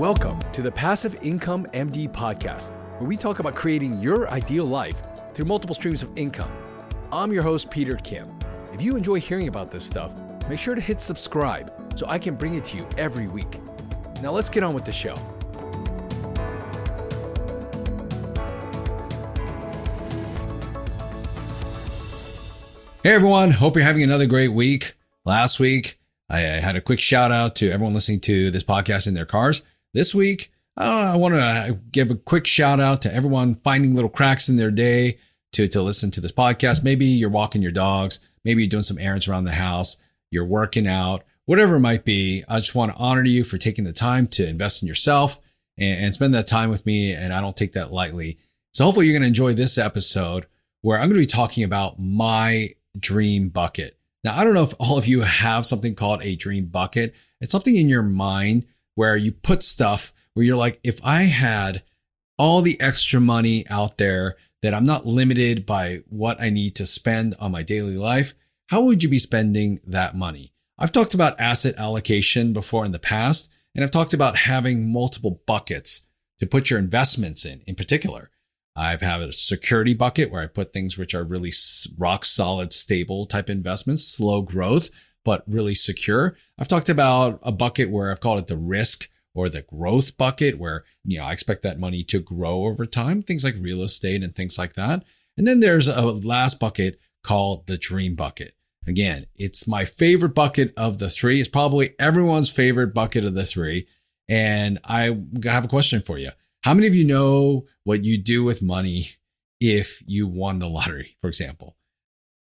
Welcome to the Passive Income MD podcast, where we talk about creating your ideal life through multiple streams of income. I'm your host, Peter Kim. If you enjoy hearing about this stuff, make sure to hit subscribe so I can bring it to you every week. Now let's get on with the show. Hey everyone, hope you're having another great week. Last week, I had a quick shout out to everyone listening to this podcast in their cars. This week, I want to give a quick shout out to everyone finding little cracks in their day to listen to this podcast. Maybe you're walking your dogs. Maybe you're doing some errands around the house. You're working out, whatever it might be. I just want to honor you for taking the time to invest in yourself and spend that time with me. And I don't take that lightly. So hopefully you're going to enjoy this episode where I'm going to be talking about my dream bucket. Now, I don't know if all of you have something called a dream bucket. It's something in your mind where you put stuff where you're like, if I had all the extra money out there that I'm not limited by what I need to spend on my daily life, how would you be spending that money? I've talked about asset allocation before in the past, and I've talked about having multiple buckets to put your investments in particular. I've had a security bucket where I put things which are really rock solid, stable type investments, slow growth, but really secure. I've talked about a bucket where I've called it the risk or the growth bucket where, I expect that money to grow over time, things like real estate and things like that. And then there's a last bucket called the dream bucket. Again, it's my favorite bucket of the three. It's probably everyone's favorite bucket of the three. And I have a question for you. How many of you know what you do with money if you won the lottery, for example?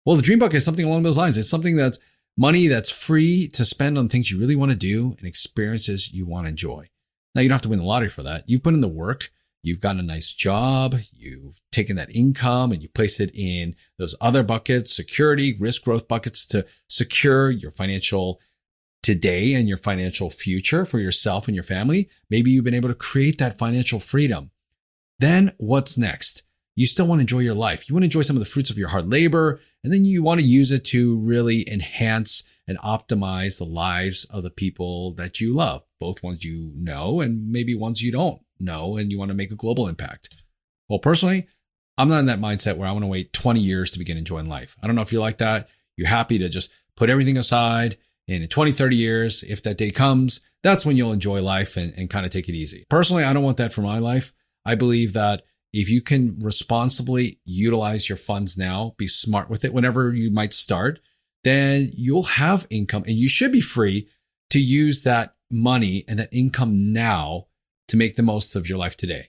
Well, the dream bucket is something along those lines. It's something that's money that's free to spend on things you really want to do and experiences you want to enjoy. Now, you don't have to win the lottery for that. You've put in the work. You've gotten a nice job. You've taken that income and you placed it in those other buckets, security, risk, growth buckets to secure your financial today and your financial future for yourself and your family. Maybe you've been able to create that financial freedom. Then what's next? You still want to enjoy your life. You want to enjoy some of the fruits of your hard labor, and then you want to use it to really enhance and optimize the lives of the people that you love, both ones you know and maybe ones you don't know, and you want to make a global impact. Well, personally, I'm not in that mindset where I want to wait 20 years to begin enjoying life. I don't know if you're like that. You're happy to just put everything aside. And in 20, 30 years, if that day comes, that's when you'll enjoy life and kind of take it easy. Personally, I don't want that for my life. I believe that if you can responsibly utilize your funds now, be smart with it whenever you might start, then you'll have income and you should be free to use that money and that income now to make the most of your life today.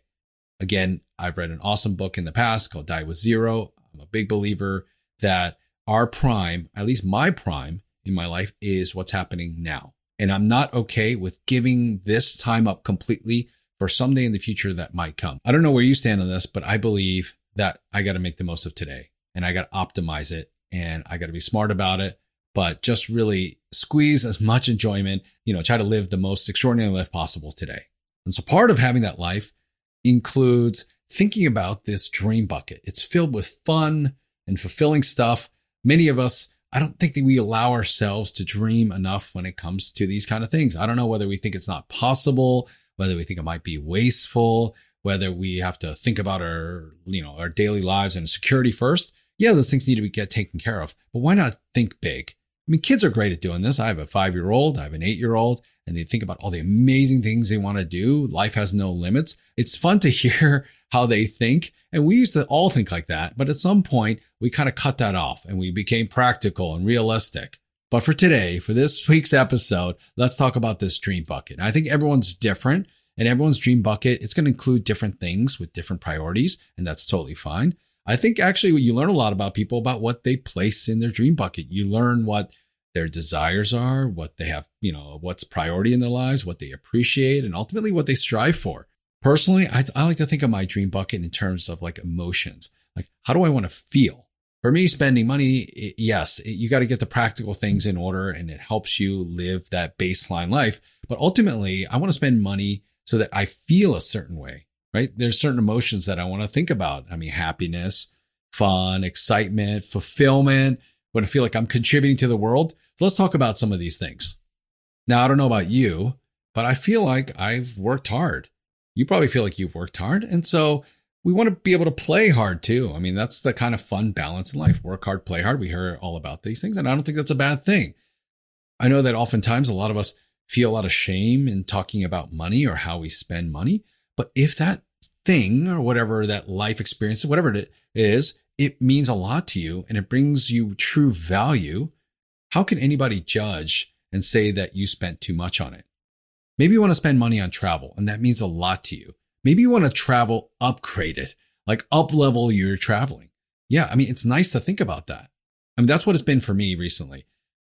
Again, I've read an awesome book in the past called Die with Zero. I'm a big believer that our prime, at least my prime, in my life is what's happening now. And I'm not okay with giving this time up completely for someday in the future that might come. I don't know where you stand on this, but I believe that I got to make the most of today and I got to optimize it and I got to be smart about it, but just really squeeze as much enjoyment, try to live the most extraordinary life possible today. And so part of having that life includes thinking about this dream bucket. It's filled with fun and fulfilling stuff. Many of us, I don't think that we allow ourselves to dream enough when it comes to these kind of things. I don't know whether we think it's not possible, whether we think it might be wasteful, whether we have to think about our, our daily lives and security first. Yeah, those things need to get taken care of, but why not think big? I mean, kids are great at doing this. I have a 5-year-old, I have an 8-year-old, and they think about all the amazing things they want to do. Life has no limits. It's fun to hear how they think. And we used to all think like that. But at some point, we kind of cut that off and we became practical and realistic. But for today, for this week's episode, let's talk about this dream bucket. And I think everyone's different and everyone's dream bucket, it's going to include different things with different priorities. And that's totally fine. I think actually you learn a lot about people about what they place in their dream bucket. You learn what their desires are, what they have, what's priority in their lives, what they appreciate, and ultimately what they strive for. Personally, I like to think of my dream bucket in terms of like emotions. Like, how do I want to feel? For me, spending money, you got to get the practical things in order and it helps you live that baseline life. But ultimately, I want to spend money so that I feel a certain way, right? There's certain emotions that I want to think about. I mean, happiness, fun, excitement, fulfillment. I want to feel like I'm contributing to the world. So let's talk about some of these things. Now, I don't know about you, But I feel like I've worked hard. You probably feel like you've worked hard. And so we want to be able to play hard too. I mean, that's the kind of fun balance in life. Work hard, play hard. We hear all about these things. And I don't think that's a bad thing. I know that oftentimes a lot of us feel a lot of shame in talking about money or how we spend money. But if that thing or whatever that life experience, whatever it is, it means a lot to you and it brings you true value, how can anybody judge and say that you spent too much on it? Maybe you want to spend money on travel and that means a lot to you. Maybe you want to travel upgraded, like up level your traveling. Yeah, I mean, it's nice to think about that. I mean, that's what it's been for me recently.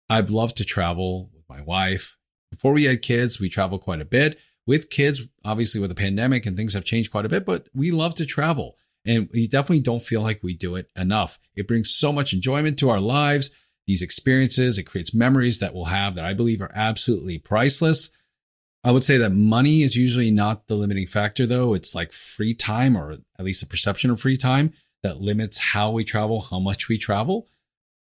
I've loved to travel with my wife. Before we had kids, we traveled quite a bit. With kids, obviously with the pandemic and things have changed quite a bit, but we love to travel and we definitely don't feel like we do it enough. It brings so much enjoyment to our lives, these experiences. It creates memories that we'll have that I believe are absolutely priceless. I would say that money is usually not the limiting factor though. It's like free time, or at least a perception of free time that limits how we travel, how much we travel.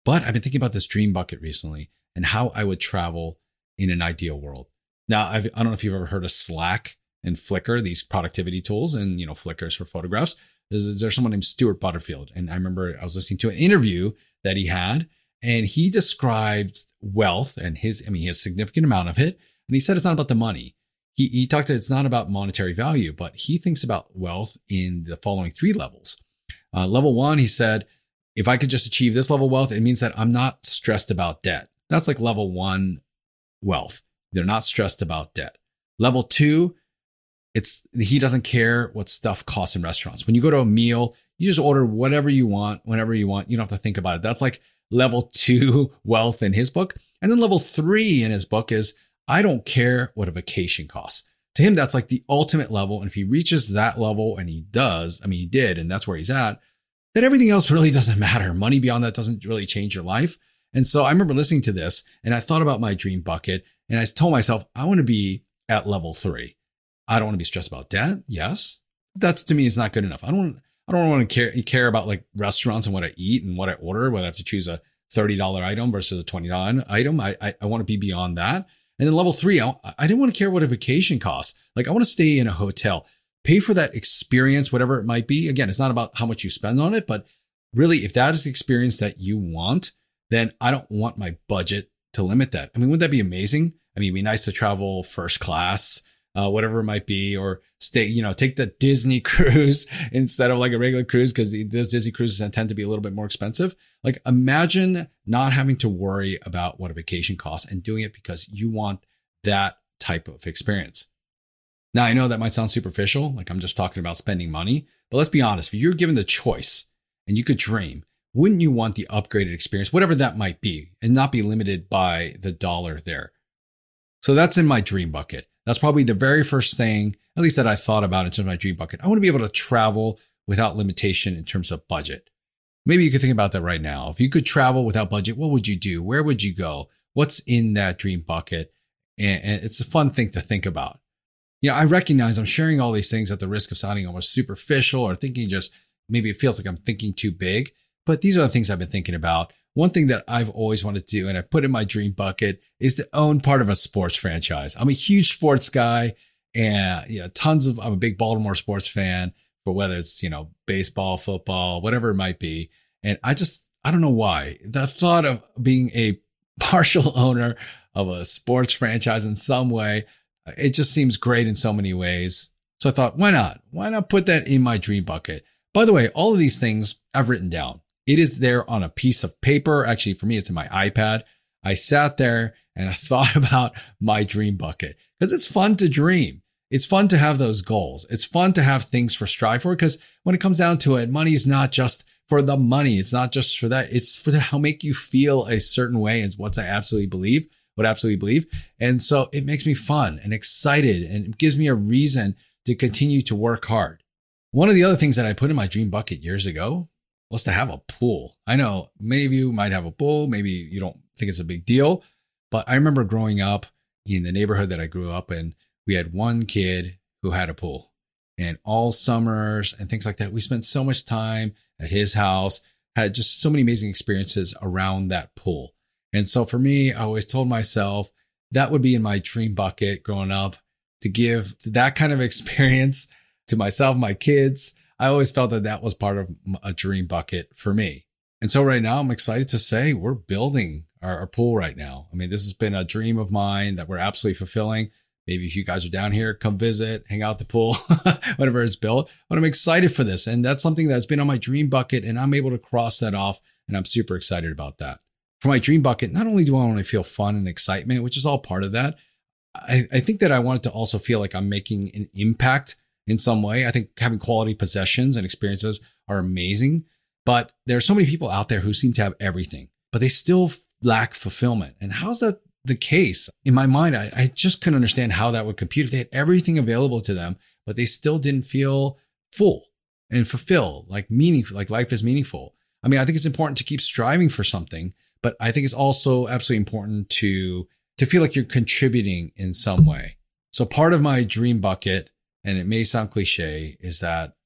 But I've been thinking about this dream bucket recently and how I would travel in an ideal world. Now, I don't know if you've ever heard of Slack and Flickr, these productivity tools, and, you know, Flickr is for photographs. There's someone named Stuart Butterfield. And I remember I was listening to an interview that he had, and he described wealth and he has a significant amount of it. And he said, it's not about the money. He talked that it's not about monetary value, but he thinks about wealth in the following three levels. Level one, he said, if I could just achieve this level of wealth, it means that I'm not stressed about debt. That's like level one wealth. They're not stressed about debt. Level two, he doesn't care what stuff costs in restaurants. When you go to a meal, you just order whatever you want, whenever you want. You don't have to think about it. That's like level two wealth in his book. And then level three in his book is, I don't care what a vacation costs. To him, that's like the ultimate level. And if he reaches that level, and he did, and that's where he's at, then everything else really doesn't matter. Money beyond that doesn't really change your life. And so I remember listening to this and I thought about my dream bucket. And I told myself, I want to be at level three. I don't want to be stressed about debt. Yes. That's, to me, is not good enough. I don't want to care about like restaurants and what I eat and what I order, whether I have to choose a $30 item versus a $20 item. I want to be beyond that. And then level three, I didn't want to care what a vacation costs. Like, I want to stay in a hotel, pay for that experience, whatever it might be. Again, it's not about how much you spend on it, but really, if that is the experience that you want, then I don't want my budget to limit that. I mean, wouldn't that be amazing? I mean, it'd be nice to travel first class, whatever it might be, or stay, you know, take the Disney cruise instead of like a regular cruise, because those Disney cruises tend to be a little bit more expensive. Like, imagine not having to worry about what a vacation costs and doing it because you want that type of experience. Now, I know that might sound superficial, like I'm just talking about spending money, but let's be honest. If you're given the choice and you could dream, wouldn't you want the upgraded experience, whatever that might be, and not be limited by the dollar there? So that's in my dream bucket. That's probably the very first thing, at least that I thought about in terms of my dream bucket. I want to be able to travel without limitation in terms of budget. Maybe you could think about that right now. If you could travel without budget, what would you do? Where would you go? What's in that dream bucket? And it's a fun thing to think about. You know, I recognize I'm sharing all these things at the risk of sounding almost superficial or thinking just, maybe it feels like I'm thinking too big. But these are the things I've been thinking about. One thing that I've always wanted to do, and I put in my dream bucket, is to own part of a sports franchise. I'm a huge sports guy, and I'm a big Baltimore sports fan, but whether it's, you know, baseball, football, whatever it might be. And I don't know why. The thought of being a partial owner of a sports franchise in some way, it just seems great in so many ways. So I thought, why not? Why not put that in my dream bucket? By the way, all of these things I've written down. It is there on a piece of paper. Actually, for me, it's in my iPad. I sat there and I thought about my dream bucket because it's fun to dream. It's fun to have those goals. It's fun to have things for strive for, because when it comes down to it, money is not just for the money. It's not just for that. It's for how make you feel a certain way, is what I absolutely believe, And so it makes me fun and excited, and it gives me a reason to continue to work hard. One of the other things that I put in my dream bucket years ago was to have a pool. I know many of you might have a pool. Maybe you don't think it's a big deal, but I remember growing up in the neighborhood that I grew up in, we had one kid who had a pool, and all summers and things like that, we spent so much time at his house, had just so many amazing experiences around that pool. And so for me, I always told myself that would be in my dream bucket growing up, to give that kind of experience to myself, my kids. I always felt that that was part of a dream bucket for me. And so right now I'm excited to say we're building our pool right now. I mean, this has been a dream of mine that we're absolutely fulfilling. Maybe if you guys are down here, come visit, hang out at the pool, whenever it's built. But I'm excited for this. And that's something that's been on my dream bucket, and I'm able to cross that off. And I'm super excited about that. For my dream bucket, not only do I want to feel fun and excitement, which is all part of that, I think that I wanted to also feel like I'm making an impact in some way. I think having quality possessions and experiences are amazing, but there are so many people out there who seem to have everything, but they still lack fulfillment. And how's that the case? In my mind, I just couldn't understand how that would compute if they had everything available to them, but they still didn't feel full and fulfilled, like meaningful, like life is meaningful. I mean, I think it's important to keep striving for something, but I think it's also absolutely important to feel like you're contributing in some way. So part of my dream bucket, and it may sound cliche, is that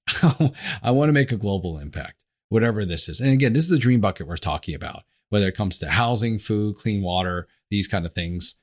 I want to make a global impact, whatever this is. And again, this is the dream bucket we're talking about, whether it comes to housing, food, clean water, these kind of things.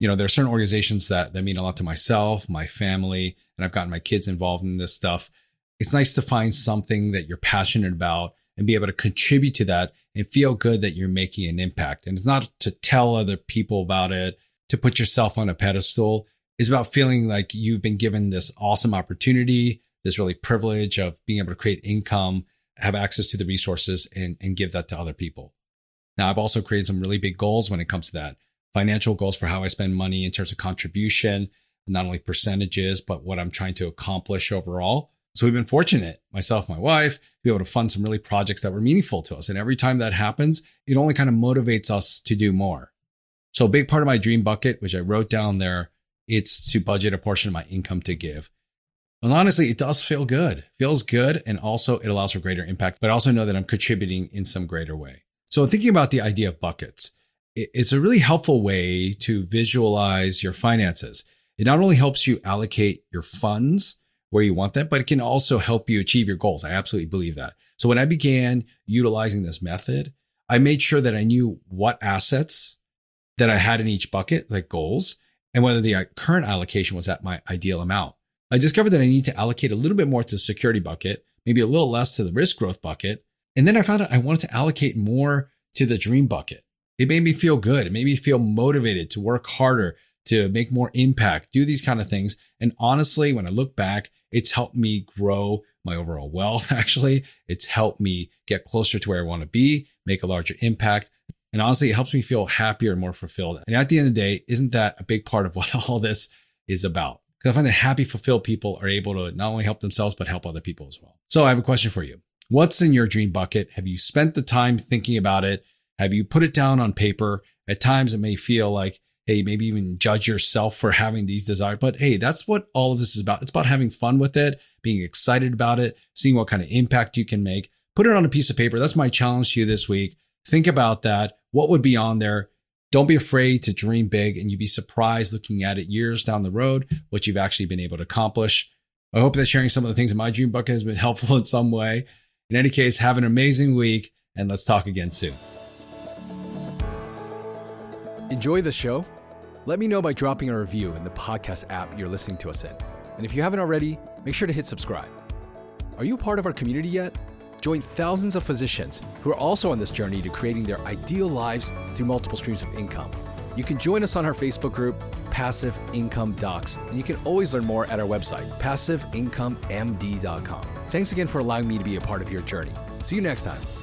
You know, there are certain organizations that mean a lot to myself, my family, and I've gotten my kids involved in this stuff. It's nice to find something that you're passionate about and be able to contribute to that and feel good that you're making an impact. And it's not to tell other people about it, to put yourself on a pedestal. It's about feeling like you've been given this awesome opportunity, this really privilege of being able to create income, have access to the resources, and give that to other people. Now, I've also created some really big goals when it comes to that. Financial goals for how I spend money in terms of contribution, not only percentages, but what I'm trying to accomplish overall. So we've been fortunate, myself, my wife, to be able to fund some really projects that were meaningful to us. And every time that happens, it only kind of motivates us to do more. So a big part of my dream bucket, which I wrote down there, it's to budget a portion of my income to give. Well, honestly, it does feel good. It feels good. And also it allows for greater impact, but I also know that I'm contributing in some greater way. So thinking about the idea of buckets, it's a really helpful way to visualize your finances. It not only helps you allocate your funds where you want them, but it can also help you achieve your goals. I absolutely believe that. So when I began utilizing this method, I made sure that I knew what assets that I had in each bucket, like goals, and whether the current allocation was at my ideal amount. I discovered that I need to allocate a little bit more to the security bucket, maybe a little less to the risk growth bucket. And then I found out I wanted to allocate more to the dream bucket. It made me feel good. It made me feel motivated to work harder, to make more impact, do these kind of things. And honestly, when I look back, it's helped me grow my overall wealth. Actually, it's helped me get closer to where I want to be, make a larger impact. And honestly, it helps me feel happier and more fulfilled. And at the end of the day, isn't that a big part of what all this is about? Because I find that happy, fulfilled people are able to not only help themselves, but help other people as well. So I have a question for you. What's in your dream bucket? Have you spent the time thinking about it? Have you put it down on paper? At times it may feel like, hey, maybe even judge yourself for having these desires. But hey, that's what all of this is about. It's about having fun with it, being excited about it, seeing what kind of impact you can make. Put it on a piece of paper. That's my challenge to you this week. Think about that. What would be on there? Don't be afraid to dream big, and you'd be surprised looking at it years down the road, what you've actually been able to accomplish. I hope that sharing some of the things in my dream bucket has been helpful in some way. In any case, have an amazing week, and let's talk again soon. Enjoy the show? Let me know by dropping a review in the podcast app you're listening to us in. And if you haven't already, make sure to hit subscribe. Are you part of our community yet? Join thousands of physicians who are also on this journey to creating their ideal lives through multiple streams of income. You can join us on our Facebook group, Passive Income Docs, and you can always learn more at our website, passiveincomemd.com. Thanks again for allowing me to be a part of your journey. See you next time.